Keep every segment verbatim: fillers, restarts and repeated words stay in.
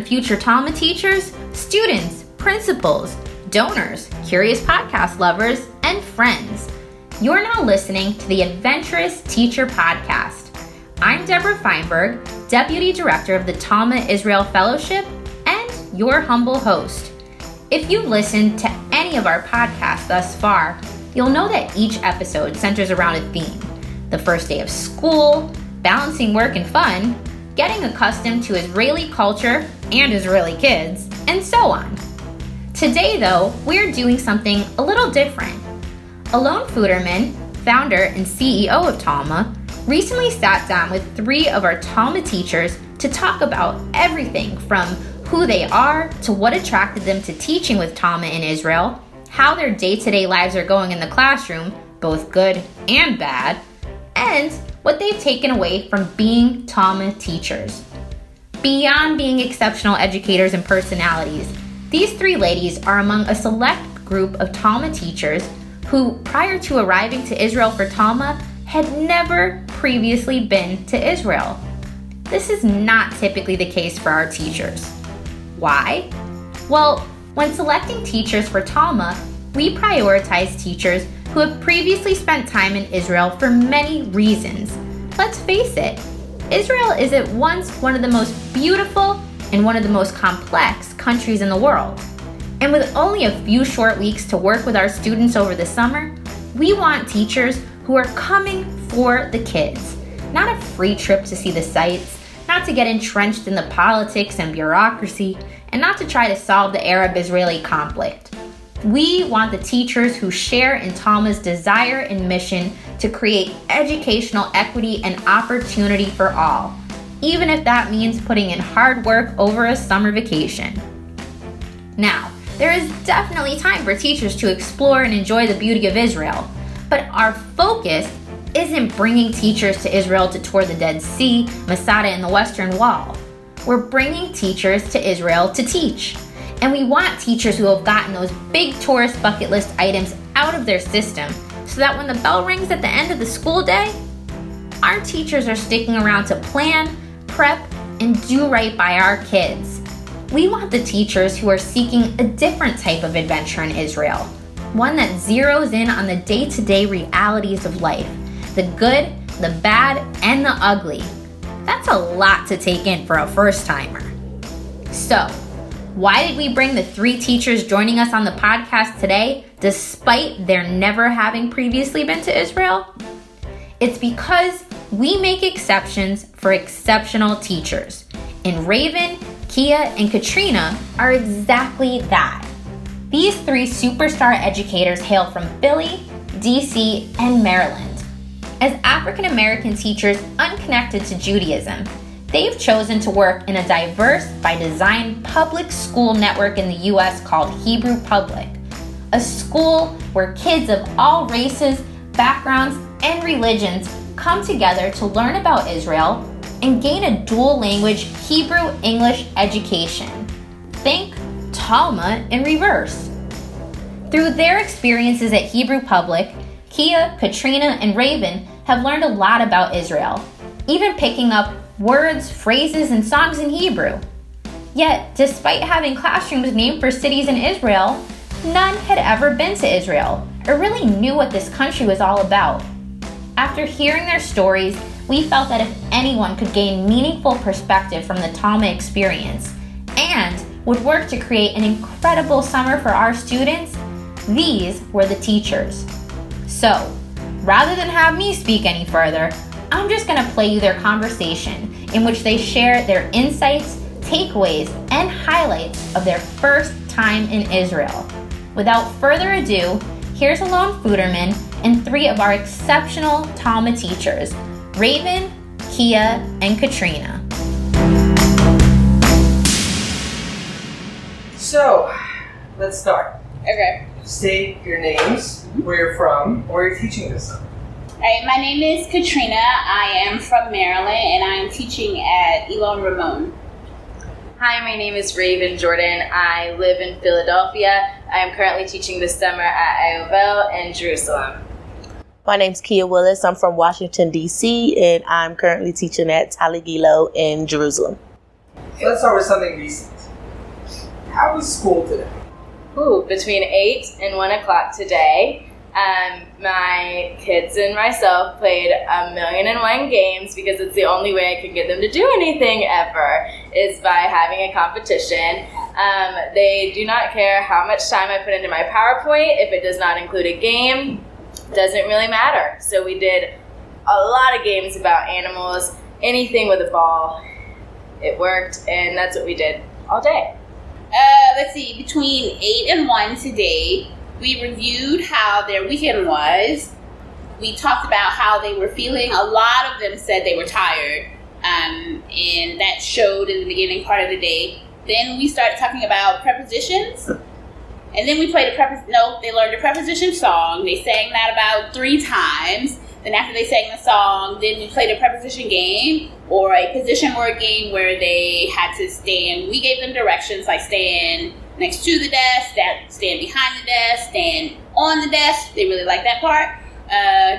and future Talmud teachers, students, principals, donors, curious podcast lovers, and friends. You're now listening to the Adventurous Teacher Podcast. I'm Deborah Feinberg, Deputy Director of the Talmud Israel Fellowship and your humble host. If you've listened to any of our podcasts thus far, you'll know that each episode centers around a theme. The first day of school, balancing work and fun, getting accustomed to Israeli culture and Israeli kids, and so on. Today, though, we're doing something a little different. Alon Fuderman, founder and C E O of Talma, recently sat down with three of our Talma teachers to talk about everything from who they are to what attracted them to teaching with Talma in Israel, how their day-to-day lives are going in the classroom, both good and bad, and what they've taken away from being Talma teachers. Beyond being exceptional educators and personalities, these three ladies are among a select group of Talma teachers who, prior to arriving to Israel for Talma, had never previously been to Israel. This is not typically the case for our teachers. Why? Well, when selecting teachers for Talma, we prioritize teachers who have previously spent time in Israel for many reasons. Let's face it, Israel is at once one of the most beautiful and one of the most complex countries in the world. And with only a few short weeks to work with our students over the summer, we want teachers who are coming for the kids. Not a free trip to see the sights, not to get entrenched in the politics and bureaucracy, and not to try to solve the Arab-Israeli conflict. We want the teachers who share in Talma's desire and mission to create educational equity and opportunity for all, even if that means putting in hard work over a summer vacation. Now, there is definitely time for teachers to explore and enjoy the beauty of Israel, but our focus isn't bringing teachers to Israel to tour the Dead Sea, Masada, and the Western Wall. We're bringing teachers to Israel to teach. And we want teachers who have gotten those big tourist bucket list items out of their system so that when the bell rings at the end of the school day, our teachers are sticking around to plan, prep, and do right by our kids. We want the teachers who are seeking a different type of adventure in Israel. One that zeroes in on the day-to-day realities of life, the good, the bad, and the ugly. That's a lot to take in for a first-timer. So, why did we bring the three teachers joining us on the podcast today, despite their never having previously been to Israel? It's because we make exceptions for exceptional teachers. And Raven, Kia, and Katrina are exactly that. These three superstar educators hail from Philly, D C, and Maryland. As African American teachers unconnected to Judaism, they've chosen to work in a diverse, by design, public school network in the U S called Hebrew Public, a school where kids of all races, backgrounds, and religions come together to learn about Israel and gain a dual language Hebrew-English education. Think Talma in reverse. Through their experiences at Hebrew Public, Kia, Katrina, and Raven have learned a lot about Israel, even picking up words, phrases, and songs in Hebrew. Yet, despite having classrooms named for cities in Israel, none had ever been to Israel or really knew what this country was all about. After hearing their stories, we felt that if anyone could gain meaningful perspective from the Talma experience and would work to create an incredible summer for our students, these were the teachers. So, rather than have me speak any further, I'm just going to play you their conversation in which they share their insights, takeaways, and highlights of their first time in Israel. Without further ado, here's Alon Fuderman and three of our exceptional Talma teachers, Raven, Kia, and Katrina. So, let's start. Okay. State your names, where you're from, where you're teaching this. All right, my name is Katrina. I am from Maryland, and I am teaching at Elon Ramon. Hi, my name is Raven Jordan. I live in Philadelphia. I am currently teaching this summer at Iobel in Jerusalem. My name's Kia Willis. I'm from Washington, D C, and I'm currently teaching at Tali Gilo in Jerusalem. Let's start with something recent. How was school today? Ooh, between eight and one o'clock today, um, my kids and myself played a million and one games because it's the only way I could get them to do anything ever is by having a competition. Um, they do not care how much time I put into my PowerPoint. If it does not include a game, doesn't really matter. So we did a lot of games about animals, anything with a ball. It worked, and that's what we did all day. Uh, let's see, between eight and one today, we reviewed how their weekend was. We talked about how they were feeling. A lot of them said they were tired, um, and that showed in the beginning part of the day. Then we started talking about prepositions, and then we played a prepos- no, they learned a preposition song. They sang that about three times. Then after they sang the song, then we played a preposition game or a position word game where they had to stand. We gave them directions like stand next to the desk, stand behind the desk, stand on the desk. They really liked that part. Uh,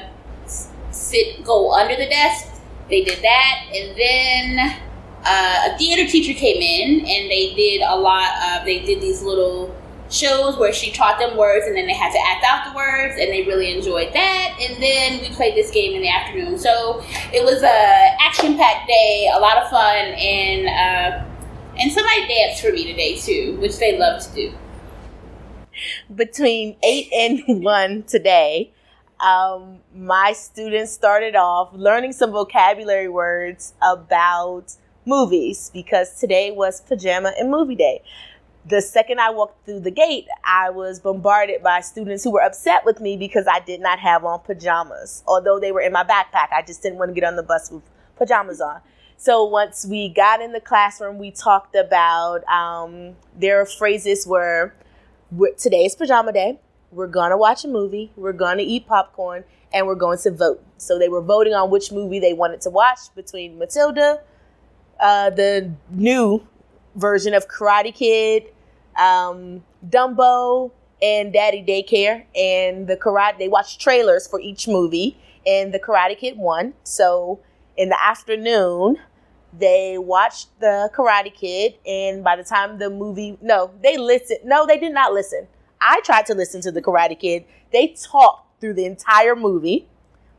sit, go under the desk. They did that. And then uh, a theater teacher came in and they did a lot of, they did these little shows where she taught them words and then they had to act out the words, and they really enjoyed that. And then we played this game in the afternoon. So it was a action-packed day, a lot of fun, and uh, and somebody danced for me today too, which they love to do. Between eight and one today, um, my students started off learning some vocabulary words about movies because today was pajama and movie day. The second I walked through the gate, I was bombarded by students who were upset with me because I did not have on pajamas. Although they were in my backpack, I just didn't want to get on the bus with pajamas on. So once we got in the classroom, we talked about um, their phrases were, today is pajama day, we're going to watch a movie, we're going to eat popcorn, and we're going to vote. So they were voting on which movie they wanted to watch between Matilda, uh, the new version of Karate Kid, um, Dumbo, and Daddy Daycare. And the karate, they watched trailers for each movie, and the Karate Kid won. So in the afternoon, they watched the Karate Kid, and by the time the movie, no, they listened. No, they did not listen. I tried to listen to the Karate Kid. They talked through the entire movie,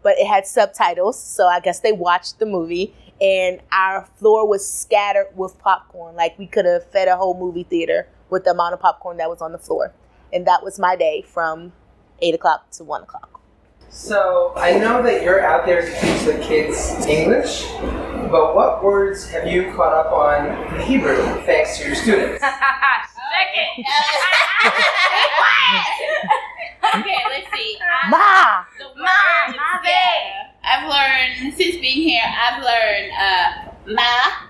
but it had subtitles, so I guess they watched the movie. And our floor was scattered with popcorn. Like, we could have fed a whole movie theater with the amount of popcorn that was on the floor. And that was my day from eight o'clock to one o'clock. So I know that you're out there to teach the kids English, but what words have you caught up on in Hebrew thanks to your students? Second! Okay, let's see. Ma! Ma! Ma! I've learned, since being here, I've learned uh, ma.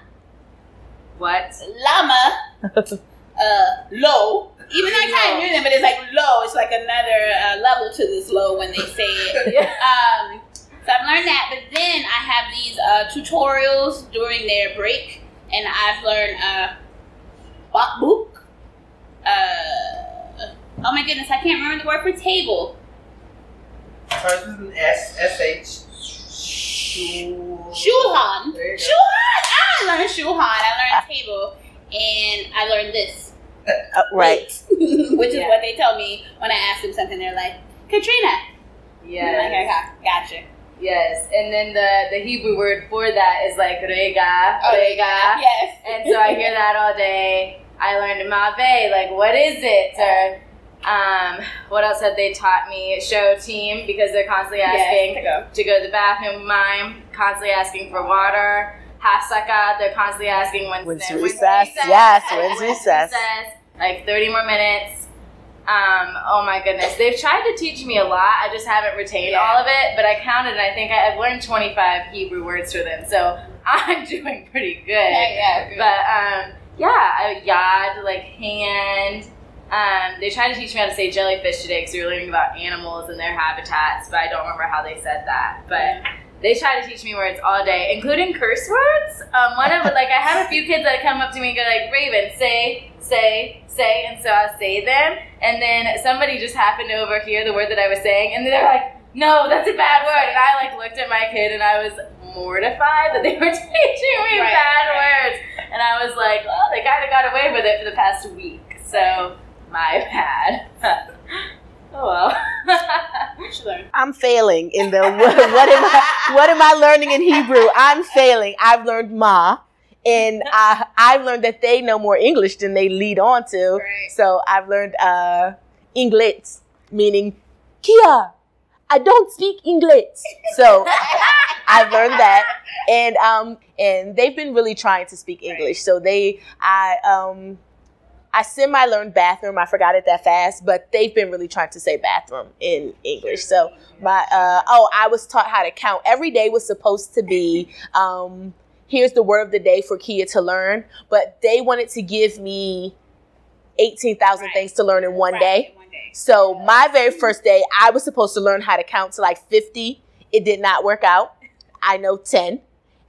What? Llama. uh, low. Even though I kind of knew them, but it's like low. It's like another uh, level to this low when they say it. Yeah. Um, so I've learned that. But then I have these uh, tutorials during their break. And I've learned uh, bakbuk. Uh, oh my goodness, I can't remember the word for table. Starts with an S, S-H. Shulhan. Shulhan! I learned Shulhan. I learned table. And I learned this. Uh, right. Which is yeah. what they tell me when I ask them something. They're like, Katrina. Yeah. Like, gotcha. Yes. And then the, the Hebrew word for that is like rega. Oh, rega. Yes. And so I hear that all day. I learned mave. Like, what is it? Or, Um, what else have they taught me? Show team, because they're constantly asking yes, to, go. to go to the bathroom. Mime, constantly asking for water. Hasaka, they're constantly asking when when's recess. recess. Yes, when's recess. recess. Like thirty more minutes. Um, oh my goodness. They've tried to teach me a lot. I just haven't retained yeah. all of it, but I counted and I think I, I've learned twenty-five Hebrew words for them. So I'm doing pretty good. Yeah, yeah, good. But um, yeah, yad, like hand. Um, they tried to teach me how to say jellyfish today because we were learning about animals and their habitats, but I don't remember how they said that. But they tried to teach me words all day, including curse words. Um, one of like I have a few kids that come up to me and go like, Raven, say, say, say, and so I'll say them. And then somebody just happened to overhear the word that I was saying, and they're like, no, that's a bad word. And I like looked at my kid and I was mortified that they were teaching me right, bad right. words. And I was like, well, they kind of got away with it for the past week. So, my bad. Oh well. I'm failing in the what, what am I what am I learning in Hebrew? I'm failing. I've learned ma, and I I've learned that they know more English than they lead on to. Right. So I've learned uh, Inglet, meaning Kia. I don't speak Inglet, so I've learned that, and um and they've been really trying to speak English. Right. So they I um. I semi learned bathroom. I forgot it that fast, but they've been really trying to say bathroom in English. So my uh, oh, I was taught how to count. Every day was supposed to be um, here's the word of the day for Kia to learn, but they wanted to give me eighteen thousand right. things to learn in one, right. day. in one day. So yeah. my very first day, I was supposed to learn how to count to like fifty. It did not work out. I know ten,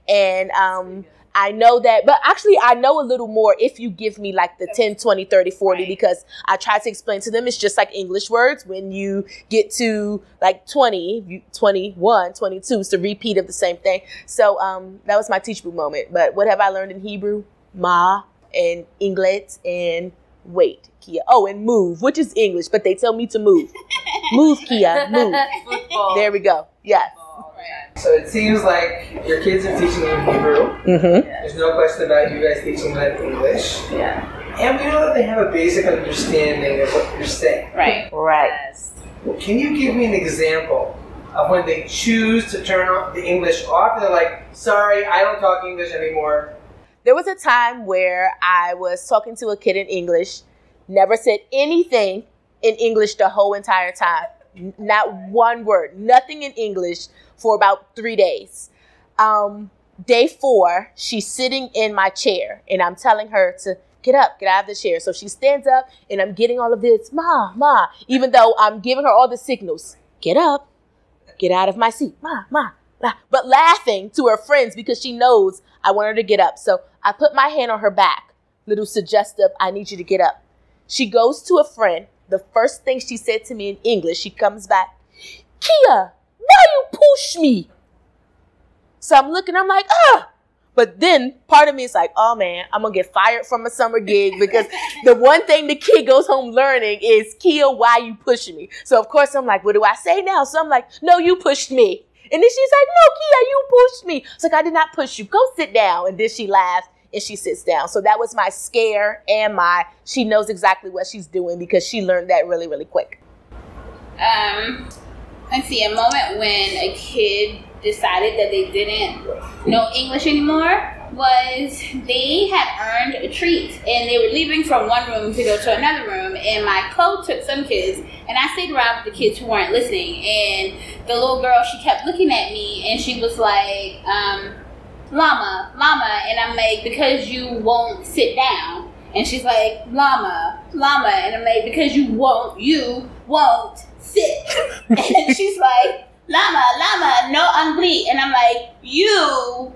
and um. I know that, but actually I know a little more if you give me like the ten, twenty, thirty, forty, right. because I try to explain to them it's just like English words. When you get to like twenty, twenty-one, twenty-two, it's a repeat of the same thing. So um, that was my teachable moment. But what have I learned in Hebrew? Ma and Inglet and wait, Kia. Oh, and move, which is English, but they tell me to move. Move, Kia, move. Football. There we go. Yes. So it seems like your kids are teaching them Hebrew. Mm-hmm. Yeah. There's no question about you guys teaching them English. Yeah. And we know that they have a basic understanding of what you're saying. Right. Right. Yes. Well, can you give me an example of when they choose to turn off the English off and they're like, sorry, I don't talk English anymore? There was a time where I was talking to a kid in English, never said anything in English the whole entire time. Not one word, nothing in English for about three days. Um, day four, she's sitting in my chair and I'm telling her to get up, get out of the chair. So she stands up and I'm getting all of this, ma, ma, even though I'm giving her all the signals, get up, get out of my seat, ma, ma, ma, but laughing to her friends because she knows I want her to get up. So I put my hand on her back, little suggestive, I need you to get up. She goes to a friend. The first thing she said to me in English, she comes back, Kia, why you push me? So I'm looking, I'm like, ah. But then part of me is like, oh man, I'm going to get fired from a summer gig because the one thing the kid goes home learning is, Kia, why you pushing me? So of course I'm like, what do I say now? So I'm like, no, you pushed me. And then she's like, no, Kia, you pushed me. It's like, I did not push you. Go sit down. And then she laughs. And she sits down. So that was my scare and my, she knows exactly what she's doing because she learned that really, really quick. Um, let's see, a moment when a kid decided that they didn't know English anymore was they had earned a treat and they were leaving from one room to go to another room and my coach took some kids and I stayed around with the kids who weren't listening and the little girl, she kept looking at me and she was like, um, Llama, Llama, and I'm like, because you won't sit down. And she's like, Llama, Llama, and I'm like, because you won't, you won't sit. And she's like, Llama, Llama, no angry. And I'm like, you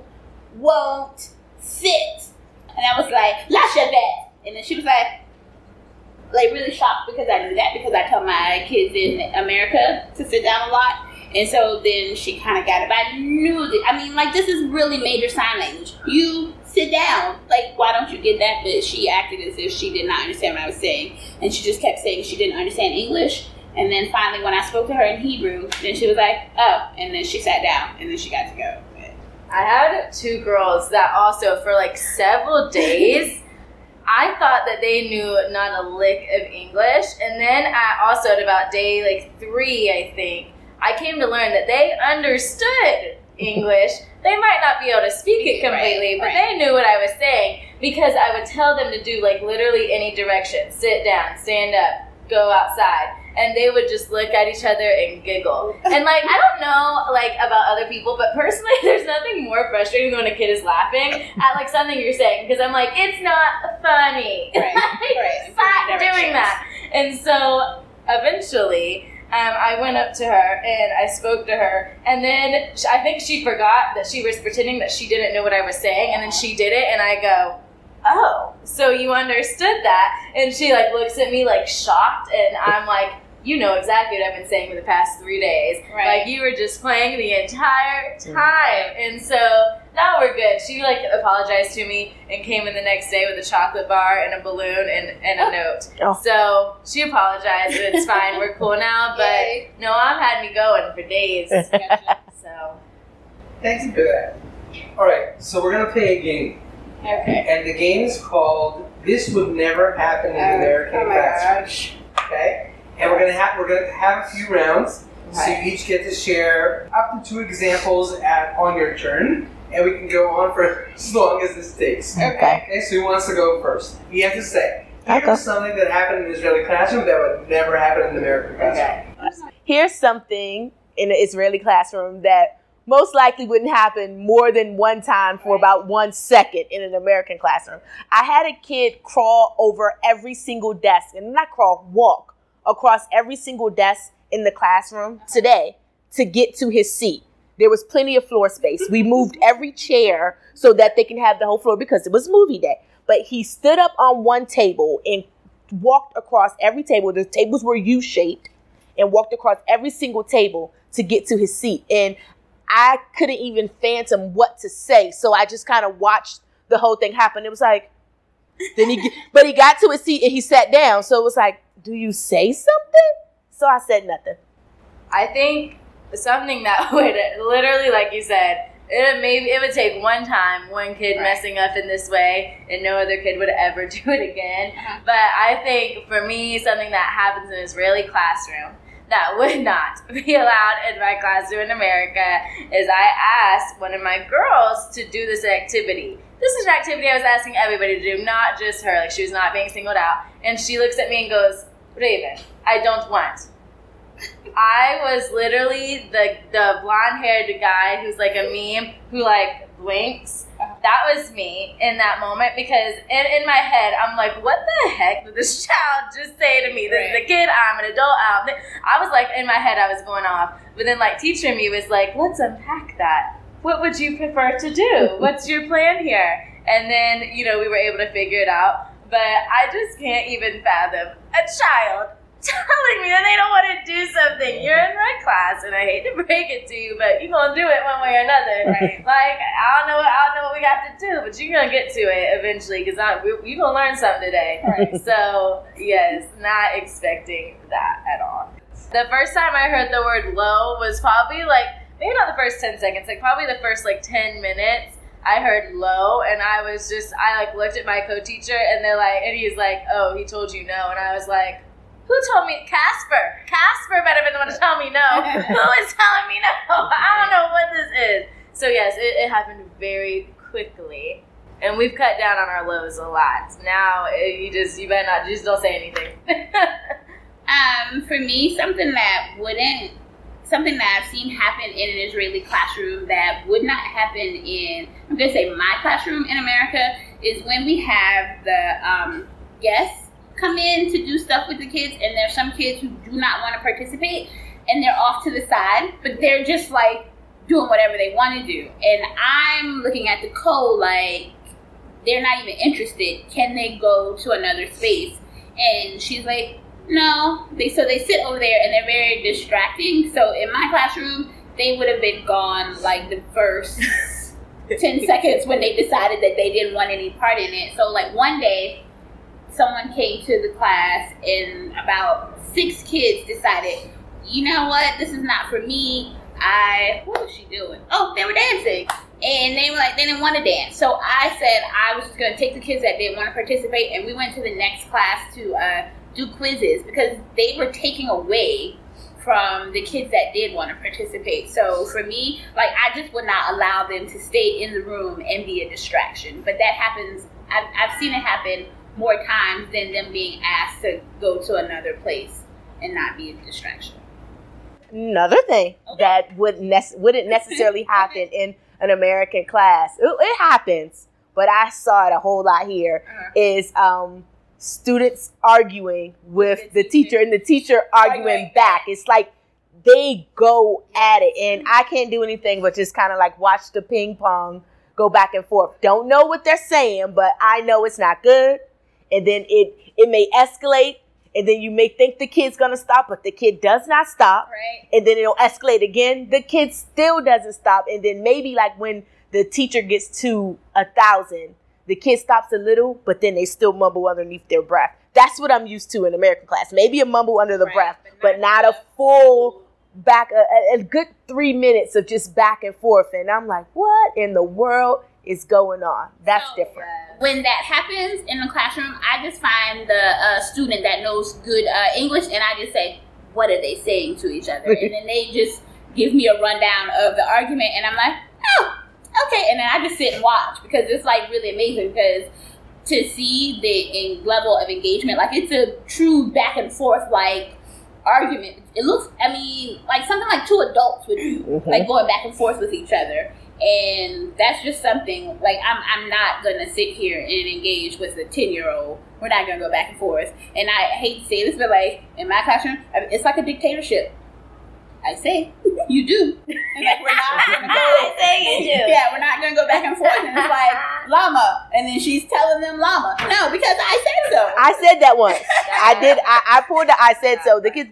won't sit. And I was like, Lasha that. And then she was like, like really shocked because I knew that because I tell my kids in America to sit down a lot. And so then she kind of got it. But I knew that, I mean, like, this is really major sign language. You sit down. Like, why don't you get that? But she acted as if she did not understand what I was saying. And she just kept saying she didn't understand English. And then finally, when I spoke to her in Hebrew, then she was like, oh. And then she sat down. And then she got to go. I had two girls that also, for, like, several days, I thought that they knew not a lick of English. And then I also, at about day, like, three, I think, I came to learn that they understood English. They might not be able to speak it completely, right, but right. they knew what I was saying because I would tell them to do like literally any direction. Sit down, stand up, go outside. And they would just look at each other and giggle. And like, I don't know like about other people, but personally, there's nothing more frustrating than when a kid is laughing at like something you're saying because I'm like, it's not funny. Right, right. Stop doing that. And so eventually, Um, I went up to her and I spoke to her and then I think she forgot that she was pretending that she didn't know what I was saying and then she did it and I go, oh, so you understood that? And she like looks at me like shocked and I'm like, you know exactly what I've been saying for the past three days. Right. Like, you were just playing the entire time. And so now we're good. She, like, apologized to me and came in the next day with a chocolate bar and a balloon and, and a note. Oh. So she apologized, but it's fine. We're cool now. But Yay. no, I've had me going for days. So thank you for that. All right. So we're going to play a game. Okay. And the game is called This Would Never Happen in the American Classroom. Oh, okay? And we're gonna have we're gonna have a few rounds. Okay. So you each get to share up to two examples at on your turn, and we can go on for as long as this takes. Okay. Okay, so who wants to go first? You have to say, here's something that happened in the Israeli classroom that would never happen in the American classroom. Okay. Here's something in the Israeli classroom that most likely wouldn't happen more than one time for about one second in an American classroom. I had a kid crawl over every single desk, and not crawl, walk across every single desk in the classroom today to get to his seat. There was plenty of floor space. We moved every chair so that they can have the whole floor because it was movie day. But he stood up on one table and walked across every table. The tables were U-shaped, and walked across every single table to get to his seat. And I couldn't even fathom what to say, so I just kind of watched the whole thing happen. It was like, then he, but he got to his seat and he sat down. So it was like, do you say something? So I said nothing. I think something that would literally, like you said, it maybe it would take one time, one kid right. messing up in this way, and no other kid would ever do it again. Uh-huh. But I think for me, something that happens in an Israeli classroom that would not be allowed in my classroom in America is I asked one of my girls to do this activity. This is an activity I was asking everybody to do, not just her. Like, she was not being singled out. And she looks at me and goes, Raven, I don't want. I was literally the the blonde-haired guy who's like a meme who, like, blinks. That was me in that moment, because in, in my head, I'm like, what the heck did this child just say to me? This right. is a kid, I'm an adult. I'm I was like, in my head, I was going off. But then, like, teacher me was like, let's unpack that. What would you prefer to do? What's your plan here? And then, you know, we were able to figure it out. But I just can't even fathom a child telling me that they don't want to do something. You're in my class, and I hate to break it to you, but you're going to do it one way or another. Right? Like, I don't know, I don't know what we got to do, but you're going to get to it eventually, because you're going to learn something today. Right? So, yes, not expecting that at all. The first time I heard the word low was probably, like, maybe not the first ten seconds, like probably the first like ten minutes, I heard low, and I was just, I like looked at my co-teacher, and they're like, and he's like, oh, he told you no. And I was like, who told me? Casper. Casper better been the one to tell me no. Who is telling me no? I don't know what this is. So yes, it, it happened very quickly. And we've cut down on our lows a lot. Now you just, you better not, you just don't say anything. um, for me, something that wouldn't, Something that I've seen happen in an Israeli classroom that would not happen in, I'm going to say my classroom in America, is when we have the um, guests come in to do stuff with the kids, and there's some kids who do not want to participate, and they're off to the side, but they're just like doing whatever they want to do. And I'm looking at the code like, they're not even interested. Can they go to another space? And she's like, no, they so they sit over there, and they're very distracting. So in my classroom, they would have been gone like the first ten seconds when they decided that they didn't want any part in it. So like one day, someone came to the class, and about six kids decided, you know what, this is not for me. I, what was she doing? Oh, they were dancing. And they were like, they didn't want to dance. So I said I was just going to take the kids that didn't want to participate, and we went to the next class to uh, do quizzes, because they were taking away from the kids that did want to participate. So for me, like, I just would not allow them to stay in the room and be a distraction. But that happens, I've, I've seen it happen more times than them being asked to go to another place and not be a distraction. Another thing okay. that would ne- wouldn't necessarily happen in an American class, it, it happens, but I saw it a whole lot here, uh-huh. is um, students arguing with the teacher and the teacher arguing back. It's like they go at it, and I can't do anything but just kind of like watch the ping pong go back and forth. Don't know what they're saying, but I know it's not good. And then it, it may escalate, And then you may think the kid's going to stop, but the kid does not stop. Right. And then it'll escalate again. The kid still doesn't stop. And then maybe like when the teacher gets to a thousand, the kid stops a little, but then they still mumble underneath their breath. That's what I'm used to in American class. Maybe a mumble under the right, breath, but not, but not a full back, a, a good three minutes of just back and forth. And I'm like, what in the world is going on? That's so different. Uh, when that happens in the classroom, I just find the uh, student that knows good uh, English, and I just say, what are they saying to each other? And then they just give me a rundown of the argument, and I'm like, oh, okay. And then I just sit and watch, because it's like really amazing, because to see the level of engagement, like it's a true back and forth like argument. It looks, I mean, like something like two adults would do, mm-hmm. like going back and forth with each other. And that's just something, like, I'm I'm not going to sit here and engage with a ten-year-old. We're not going to go back and forth. And I hate to say this, but, like, in my classroom, it's like a dictatorship. I say, you do. And, like, we're not going to go. I say you do. Yeah, we're not going to go back and forth. And it's like, llama. And then she's telling them llama. No, because I said so. I said that once. I did. I, I pulled the I said so. The kids...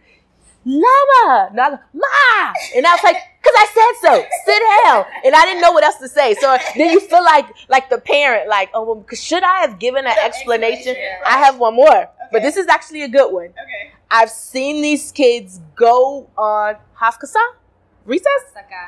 Llama, not ma, and I was like, "Cause I said so." Sit down, and I didn't know what else to say. So then you feel like, like the parent, like, "Oh, well, should I have given an explanation?" I have one more, okay. But this is actually a good one. Okay, I've seen these kids go on hafkasa, recess,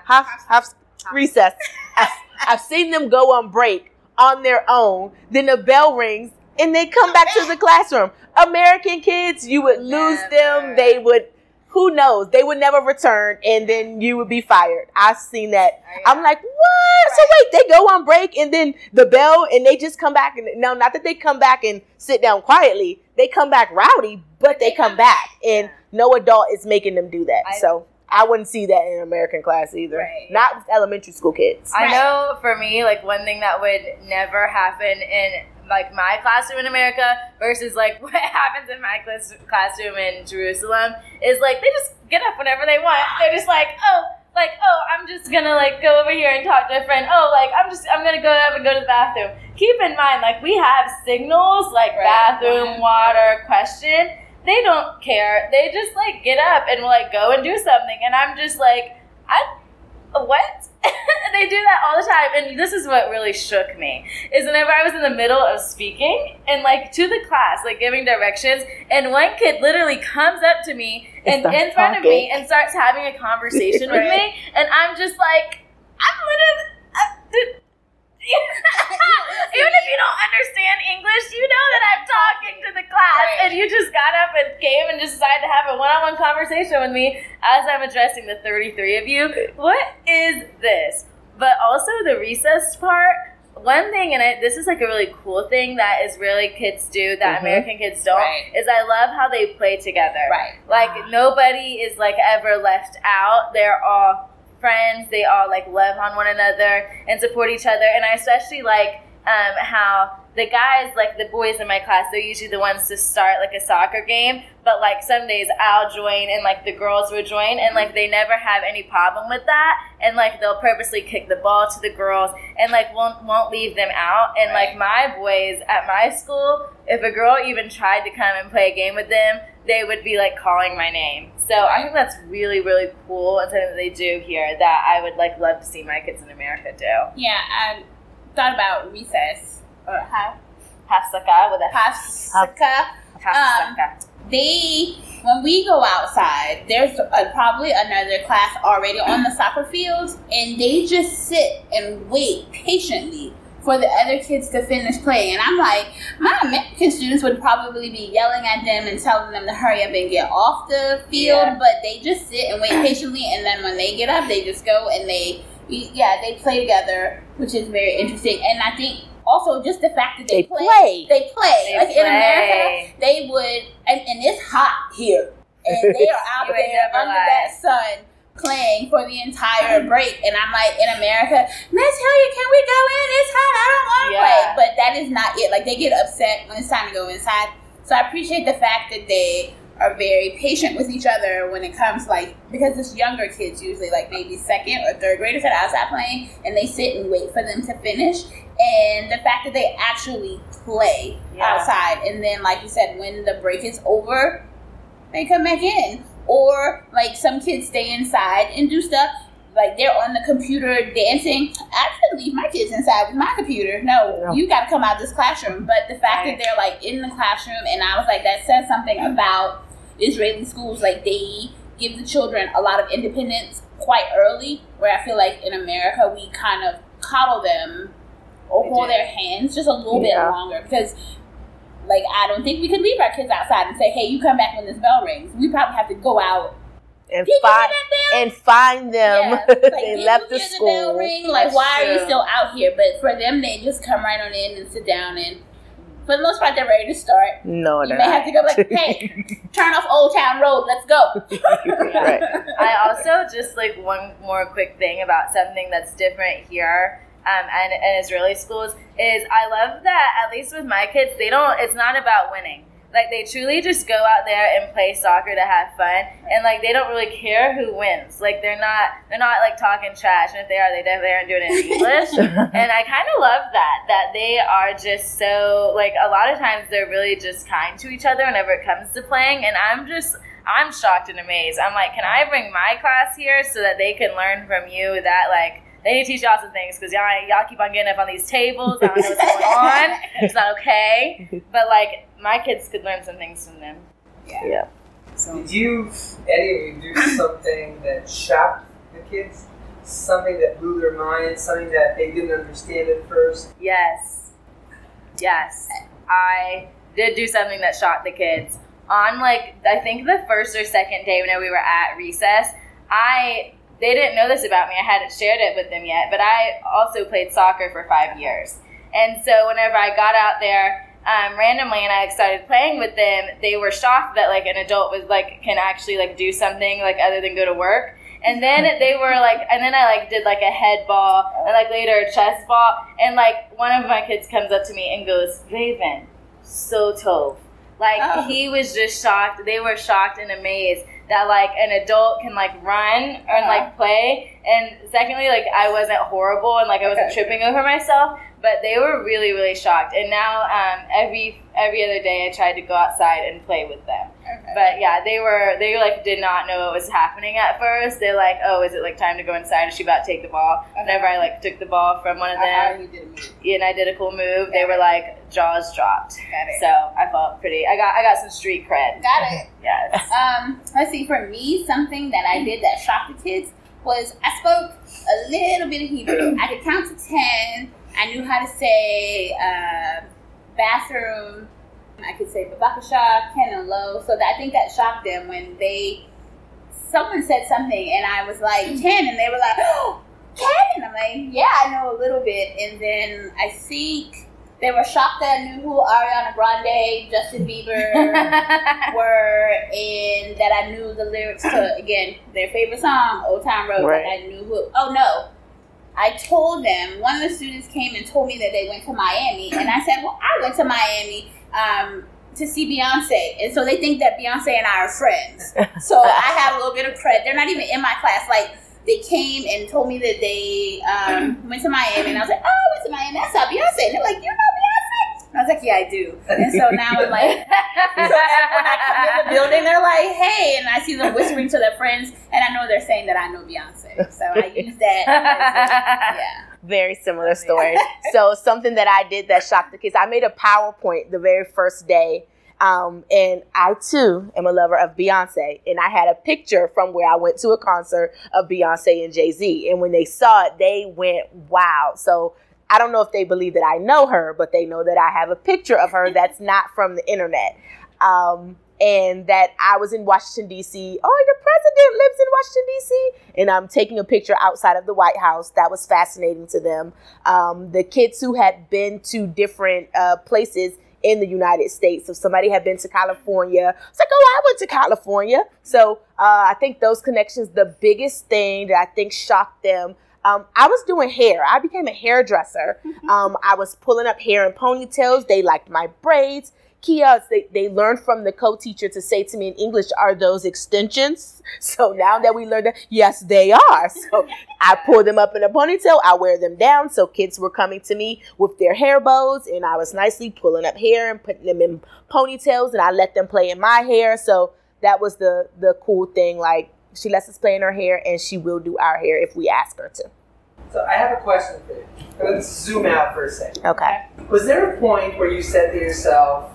half, half, recess. I've, I've seen them go on break on their own. Then the bell rings, and they come back to the classroom. American kids, you would lose them. They would. Who knows? They would never return, and then you would be fired. I've seen that. Oh, yeah. I'm like, what? Right. So wait, they go on break, and then the bell, and they just come back. And no, not that they come back and sit down quietly. They come back rowdy, but they come back, and yeah. no adult is making them do that. I, so I wouldn't see that in American class either. Right. Not with elementary school kids. I right. know for me, like one thing that would never happen in like my classroom in America versus like what happens in my class- classroom in Jerusalem is like they just get up whenever they want. They're just like, oh, like, oh, I'm just gonna like go over here and talk to a friend. Oh, like I'm just I'm gonna go up and go to the bathroom. Keep in mind, like we have signals like right. bathroom, water, question. They don't care. They just like get up and like go and do something. And I'm just like, I what? They do that all the time, and this is what really shook me is whenever I was in the middle of speaking and like to the class, like giving directions, and one kid literally comes up to me and in front talking. of me and starts having a conversation right. with me, and I'm just like, I'm literally uh, even if you don't understand English, you know that I'm talking to the class, right. and you just got up and came and just decided to have a one-on-one conversation with me as I'm addressing the thirty-three of you. What is this? But also the recess part, one thing, and I, this is like a really cool thing that Israeli kids do that mm-hmm. American kids don't, right. is I love how they play together. Right. Like wow. nobody is like ever left out. They're all friends. They all like love on one another and support each other. And I especially like um, how the guys, like the boys in my class, they're usually the ones to start like a soccer game. But like some days I'll join and like the girls will join, and like they never have any problem with that. And like they'll purposely kick the ball to the girls and like won't won't leave them out. And like my boys at my school, if a girl even tried to come and play a game with them, they would be like calling my name. So I think that's really, really cool and something that they do here that I would like love to see my kids in America do. Yeah, I thought about recess or half hafsaka with a hafsaka. Hafsaka. Um, they when we go outside, there's a, probably another class already on the soccer fields, and they just sit and wait patiently for the other kids to finish playing. And I'm like, my American students would probably be yelling at them and telling them to hurry up and get off the field, yeah. but they just sit and wait patiently, and then when they get up, they just go and they, yeah, they play together, which is very interesting. And I think also just the fact that they, they play, play. They play. They like play. In America, they would, and, and it's hot here, and they are out there under lie. that sun playing for the entire break, and I'm like, in America, Miss Hilliard, can we go in? It's hot. I don't want to yeah. play. But that is not it. Like, they get upset when it's time to go inside. So I appreciate the fact that they are very patient with each other when it comes, like, because it's younger kids usually, like maybe second or third graders that are outside playing, and they sit and wait for them to finish. And the fact that they actually play yeah. outside, and then, like you said, when the break is over, they come back in. Or, like, some kids stay inside and do stuff. Like, they're on the computer dancing. I couldn't leave my kids inside with my computer. No, no. You got to come out of this classroom. But the fact right. that they're, like, in the classroom, and I was like, that says something about Israeli schools. Like, they give the children a lot of independence quite early, where I feel like in America we kind of coddle them or we hold do. their hands just a little yeah. bit longer. Because, like, I don't think we could leave our kids outside and say, hey, you come back when this bell rings. We probably have to go out and, fi- and find them. Yeah. Like, they left the school. The bell ring? Like, That's why true. are you still out here? But for them, they just come right on in and sit down, and for the most part, they're ready to start. No, you may not. have to go like, hey, turn off Old Town Road. Let's go. Right. I also just like one more quick thing about something that's different here um, and, and Israeli schools is I love that at least with my kids, they don't. It's not about winning. Like, they truly just go out there and play soccer to have fun, and like they don't really care who wins. Like, they're not they're not like talking trash, and if they are, they definitely aren't doing it in English. And I kind of love that that they are just so, like, a lot of times they're really just kind to each other whenever it comes to playing, and I'm just I'm shocked and amazed. I'm like, can I bring my class here so that they can learn from you that, like, they need to teach y'all some things, because y'all, y'all keep on getting up on these tables. I don't know what's going on. It's not okay. But, like, my kids could learn some things from them. Yeah. yeah. So did you, any of you, do something that shocked the kids? Something that blew their mind? Something that they didn't understand at first? Yes. Yes. I did do something that shocked the kids. On, like, I think the first or second day when we were at recess, I... They didn't know this about me. I hadn't shared it with them yet, but I also played soccer for five years. And so whenever I got out there um, randomly and I started playing with them, they were shocked that, like, an adult was, like, can actually, like, do something, like, other than go to work. And then they were like, and then I, like, did, like, a head ball and, like, later a chest ball. And, like, one of my kids comes up to me and goes, Raven, so tov. Like, oh. He was just shocked. They were shocked and amazed that, like, an adult can, like, run and, uh-huh. like, play. And secondly, like, I wasn't horrible and, like, I wasn't okay. tripping over myself. But they were really, really shocked. And now um, every every other day I tried to go outside and play with them. Okay. But, yeah, they were, they, like, did not know what was happening at first. They're like, oh, is it, like, time to go inside? Is she about to take the ball? Okay. Whenever I, like, took the ball from one of them, you did a move. and I did a cool move, got they it. were, like, jaws dropped. Got it. So I felt pretty. I got I got some street cred. Got it. Yes. Um, let's see. For me, something that I did that shocked the kids was I spoke a little bit of Hebrew. I could count to ten. I knew how to say uh, bathroom. I could say babakasha, ken and lo. So that, I think that shocked them when they, someone said something and I was like ten, and they were like, oh, ken. And I'm like, yeah, I know a little bit. And then I think they were shocked that I knew who Ariana Grande, Justin Bieber were, and that I knew the lyrics to, again, their favorite song, Old Town Road. Right. Like, I knew who, oh no. I told them, one of the students came and told me that they went to Miami. And I said, well, I went to Miami um, to see Beyonce. And so they think that Beyonce and I are friends. So I have a little bit of cred. They're not even in my class. Like, they came and told me that they um, went to Miami. And I was like, oh, I went to Miami. I saw Beyonce. And they're like, you know Beyonce? And I was like, yeah, I do. And so now I'm like, so when I come in the building, they're like, hey. And I see them whispering to their friends. And I know they're saying that I know Beyonce. So I use that. Like, yeah. Very similar story. So something that I did that shocked the kids, I made a PowerPoint the very first day. Um, and I, too, am a lover of Beyonce. And I had a picture from where I went to a concert of Beyonce and Jay-Z. And when they saw it, they went, wow. So I don't know if they believe that I know her, but they know that I have a picture of her that's not from the internet. Um And that I was in Washington, D C Oh, the president lives in Washington, D C And I'm taking a picture outside of the White House. That was fascinating to them. Um, the kids who had been to different uh, places in the United States. If somebody had been to California, it's like, oh, I went to California. So uh, I think those connections, the biggest thing that I think shocked them. Um, I was doing hair. I became a hairdresser. Mm-hmm. Um, I was pulling up hair in ponytails. They liked my braids. Kia, they, they learned from the co-teacher to say to me in English, are those extensions? So now that we learned that, yes, they are. So I pull them up in a ponytail. I wear them down. So kids were coming to me with their hair bows, and I was nicely pulling up hair and putting them in ponytails, and I let them play in my hair. So that was the the cool thing. Like, she lets us play in her hair, and she will do our hair if we ask her to. So I have a question for you. Let's zoom out for a second. Okay. Was there a point where you said to yourself,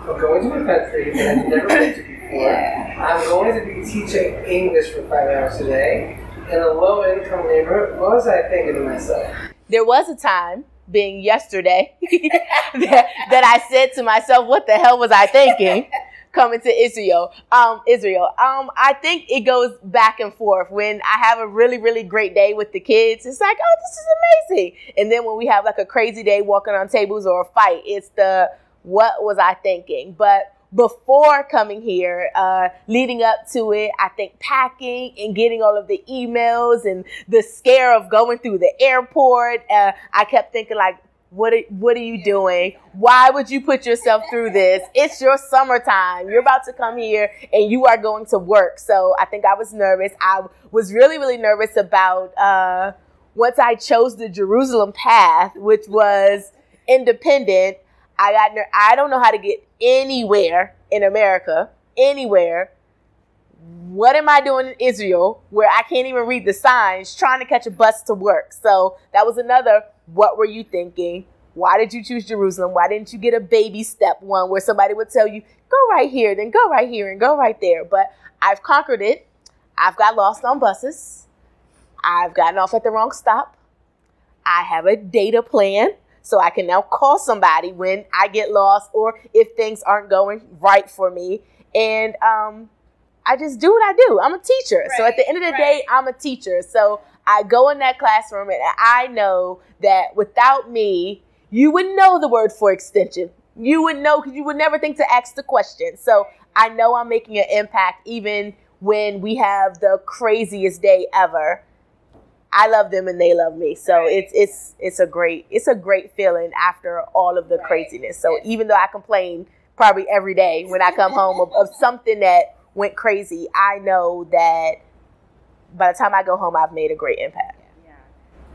I'm going to a country that I've never been to before. I'm going to be teaching English for five hours a day in a low-income neighborhood. What was I thinking to myself? There was a time, being yesterday, that, that I said to myself, what the hell was I thinking? Coming to Israel, um, Israel. Um, I think it goes back and forth. When I have a really, really great day with the kids, it's like, oh, this is amazing. And then when we have like a crazy day walking on tables or a fight, it's the, what was I thinking? But before coming here, uh, leading up to it, I think packing and getting all of the emails and the scare of going through the airport, uh, I kept thinking like, What are, what are you doing? Why would you put yourself through this? It's your summertime. You're about to come here and you are going to work. So I think I was nervous. I was really, really nervous about uh, once I chose the Jerusalem path, which was independent. I got ner- I don't know how to get anywhere in America, anywhere. What am I doing in Israel where I can't even read the signs, trying to catch a bus to work? So that was another, what were you thinking? Why did you choose Jerusalem? Why didn't you get a baby step one where somebody would tell you, go right here, then go right here and go right there? But I've conquered it. I've got lost on buses. I've gotten off at the wrong stop. I have a data plan. So I can now call somebody when I get lost or if things aren't going right for me. And, um, I just do what I do. I'm a teacher. Right, so at the end of the right. day, I'm a teacher. So I go in that classroom and I know that without me, you would know the word for extension. You would know because you would never think to ask the question. So I know I'm making an impact even when we have the craziest day ever. I love them and they love me. So right. it's it's it's a great it's a great feeling after all of the right. craziness. So yeah. even though I complain probably every day when I come home of, of something that went crazy, I know that by the time I go home, I've made a great impact. Yeah.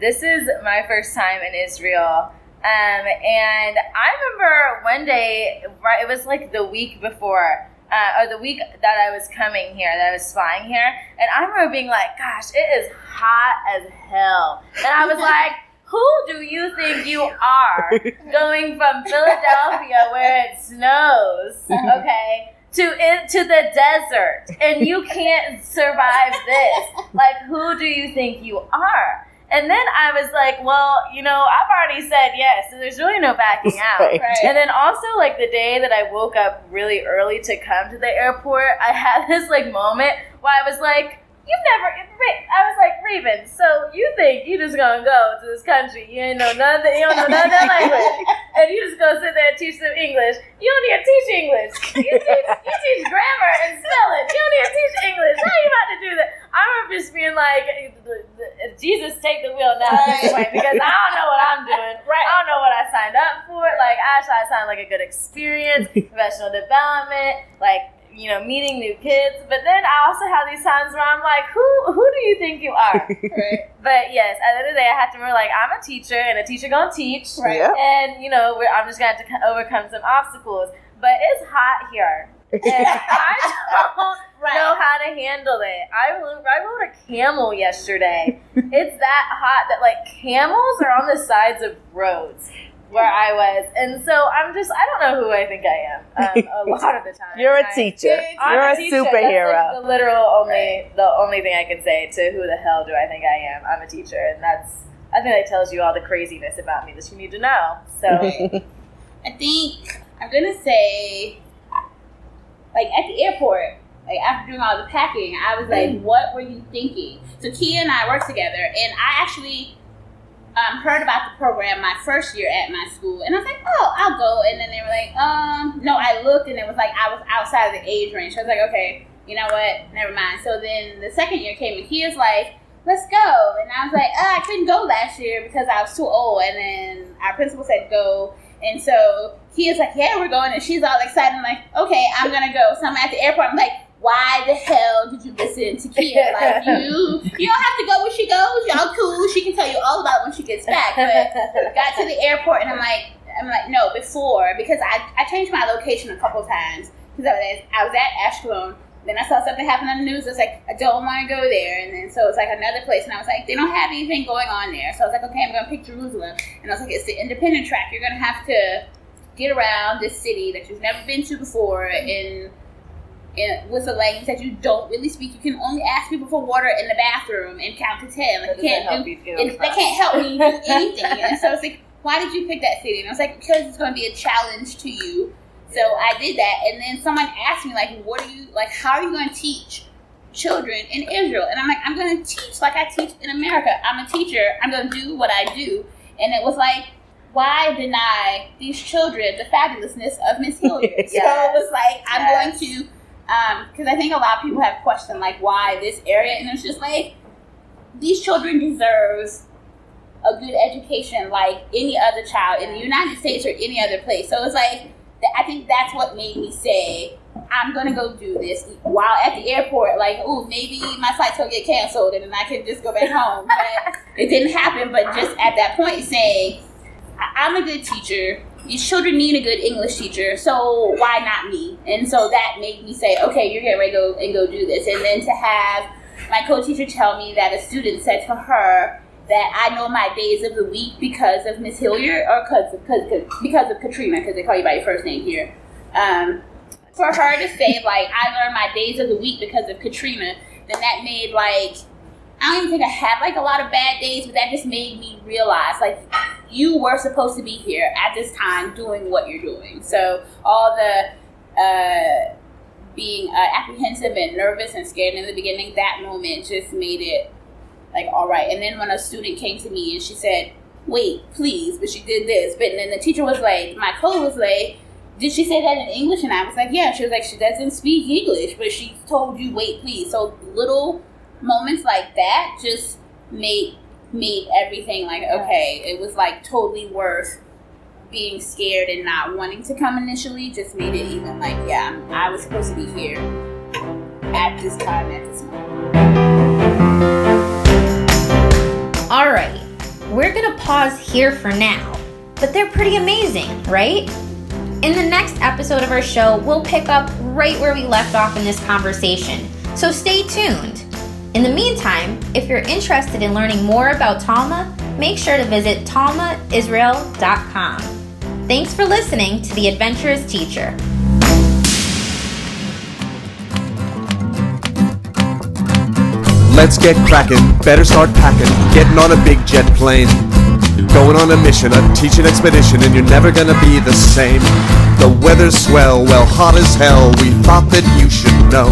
This is my first time in Israel. Um, and I remember one day, right, it was like the week before, uh, or the week that I was coming here, that I was flying here. And I remember being like, gosh, it is hot as hell. And I was like, who do you think you are going from Philadelphia where it snows, okay, to in, to the desert, and you can't survive this. Like, who do you think you are? And then I was like, well, you know, I've already said yes, so there's really no backing out. Right. Right. And then also, like, the day that I woke up really early to come to the airport, I had this, like, moment where I was like, you've never, I was like, Raven, so you think you just gonna go to this country, you ain't know nothing, you don't know none of that language, and you just gonna sit there and teach them English. You don't need to teach English. You teach, you teach grammar and spelling. You don't need to teach English. How are you about to do that? I remember just being like, Jesus, take the wheel now, anyway, because I don't know what I'm doing. Right. I don't know what I signed up for. Like, I thought it sounded like a good experience, professional development, like, you know, meeting new kids. But then I also have these times where I'm like, who who do you think you are? Right. But yes, at the end of the day, I have to remember, like, I'm a teacher and a teacher gonna teach. Right. Yep. And, you know, we're, I'm just gonna have to overcome some obstacles. But it's hot here. And I don't right. know how to handle it. I rode, I rode a camel yesterday. It's that hot that, like, camels are on the sides of roads where I was. And so I'm just, I don't know who I think I am um, a lot of the time. You're a teacher. I, You're a, teacher. a superhero. That's like the literal only, right. the only thing I can say to who the hell do I think I am. I'm a teacher. And that's, I think that tells you all the craziness about me that you need to know. So I think I'm going to say, like, at the airport, like, after doing all the packing, I was like, what were you thinking? So Kia and I worked together, and I actually Um, heard about the program my first year at my school, and I was like, oh, I'll go. And then they were like, um, no, I looked, and it was like I was outside of the age range. So I was like, okay, you know what, never mind. So then the second year came, and he was like, let's go. And I was like, oh, I couldn't go last year because I was too old. And then our principal said go, and so he was like, yeah, we're going. And she's all excited. I'm like, okay, I'm gonna go. So I'm at the airport. I'm like, why the hell did you listen to Kia? Like, you, you don't have to go where she goes. Y'all cool. She can tell you all about it when she gets back. But got to the airport, and I'm like, I'm like, no, before, because I, I changed my location a couple times. Because I was at Ashkelon. Then I saw something happen on the news. I was like, I don't want to go there. And then so it's like another place. And I was like, they don't have anything going on there. So I was like, okay, I'm going to pick Jerusalem. And I was like, it's the independent track. You're going to have to get around this city that you've never been to before in, in with a language that you don't really speak. You can only ask people for water in the bathroom and count to ten. Like, you can't do, and they can't help me do anything. And so it's like, why did you pick that city? And I was like, because it's going to be a challenge to you. So I did that, and then someone asked me, like, what are you, like, how are you going to teach children in Israel? And I'm like, I'm going to teach like I teach in America. I'm a teacher. I'm going to do what I do. And it was like, why deny these children the fabulousness of Miz Hilliard? Yes. So it was like, I'm yes. going to, because um, I think a lot of people have questioned, like, why this area? And it's just like, these children deserve a good education like any other child in the United States or any other place. So it's like, I think that's what made me say, I'm going to go do this while at the airport. Like, oh, maybe my flights will get canceled and then I can just go back home. But it didn't happen. But just at that point saying, I'm a good teacher. These children need a good English teacher. So why not me? And so that made me say, okay, you're getting ready to go and go do this. And then to have my co-teacher tell me that a student said to her that I know my days of the week because of Miz Hilliard or because of, cause, cause, because of Katrina, because they call you by your first name here. Um, for her to say, like, I learned my days of the week because of Katrina, then that made, like, I don't even think I had, like, a lot of bad days, but that just made me realize, like, you were supposed to be here at this time doing what you're doing. So all the uh, being uh, apprehensive and nervous and scared in the beginning, that moment just made it, like, all right. And then when a student came to me and she said, wait, please, but she did this. But then the teacher was like, my code was like, did she say that in English? And I was like, yeah. She was like, she doesn't speak English, but she told you, wait, please. So little moments like that just made, made everything like, okay, it was like totally worth being scared and not wanting to come initially. Just made it even like, yeah, I was supposed to be here at this time, at this moment. All right, we're gonna pause here for now, but they're pretty amazing, right? In the next episode of our show, we'll pick up right where we left off in this conversation, so stay tuned. In the meantime, if you're interested in learning more about Talma, make sure to visit talma israel dot com. Thanks for listening to The Adventurous Teacher. Let's get crackin', better start packin', getting on a big jet plane. Going on a mission, a teaching expedition, and you're never gonna be the same. The weather's swell, well hot as hell, we thought that you should know.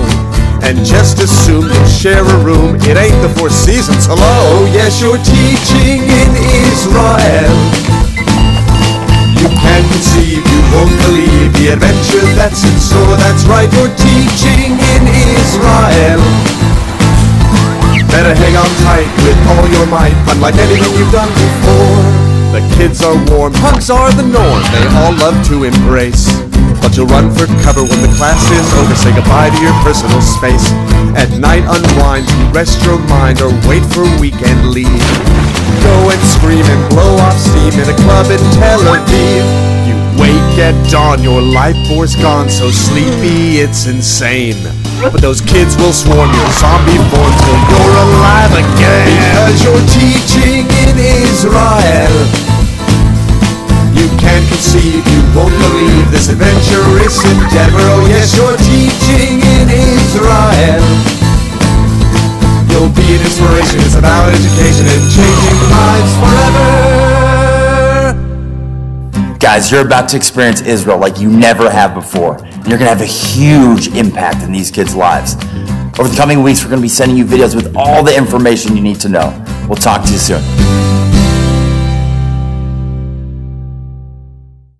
And just assume you share a room, it ain't the Four Seasons, hello. Yes, you're teaching in Israel. You can't conceive, you won't believe the adventure that's in store, that's right, you're teaching in Israel. Better hang on tight with all your might, unlike anything you've done before. The kids are warm, hugs are the norm, they all love to embrace. But you'll run for cover when the class is over, say goodbye to your personal space. At night unwind, rest your mind, or wait for weekend leave. Go and scream and blow off steam in a club in Tel Aviv. You wake at dawn, your life force gone, so sleepy it's insane. But those kids will swarm your zombie form till you're alive again. Because you're teaching in Israel. You can't conceive, you won't believe this adventurous endeavor. Oh yes, you're teaching in Israel. You'll be an inspiration, it's about education and changing lives forever. Guys, you're about to experience Israel like you never have before. And you're going to have a huge impact in these kids' lives. Over the coming weeks, we're going to be sending you videos with all the information you need to know. We'll talk to you soon.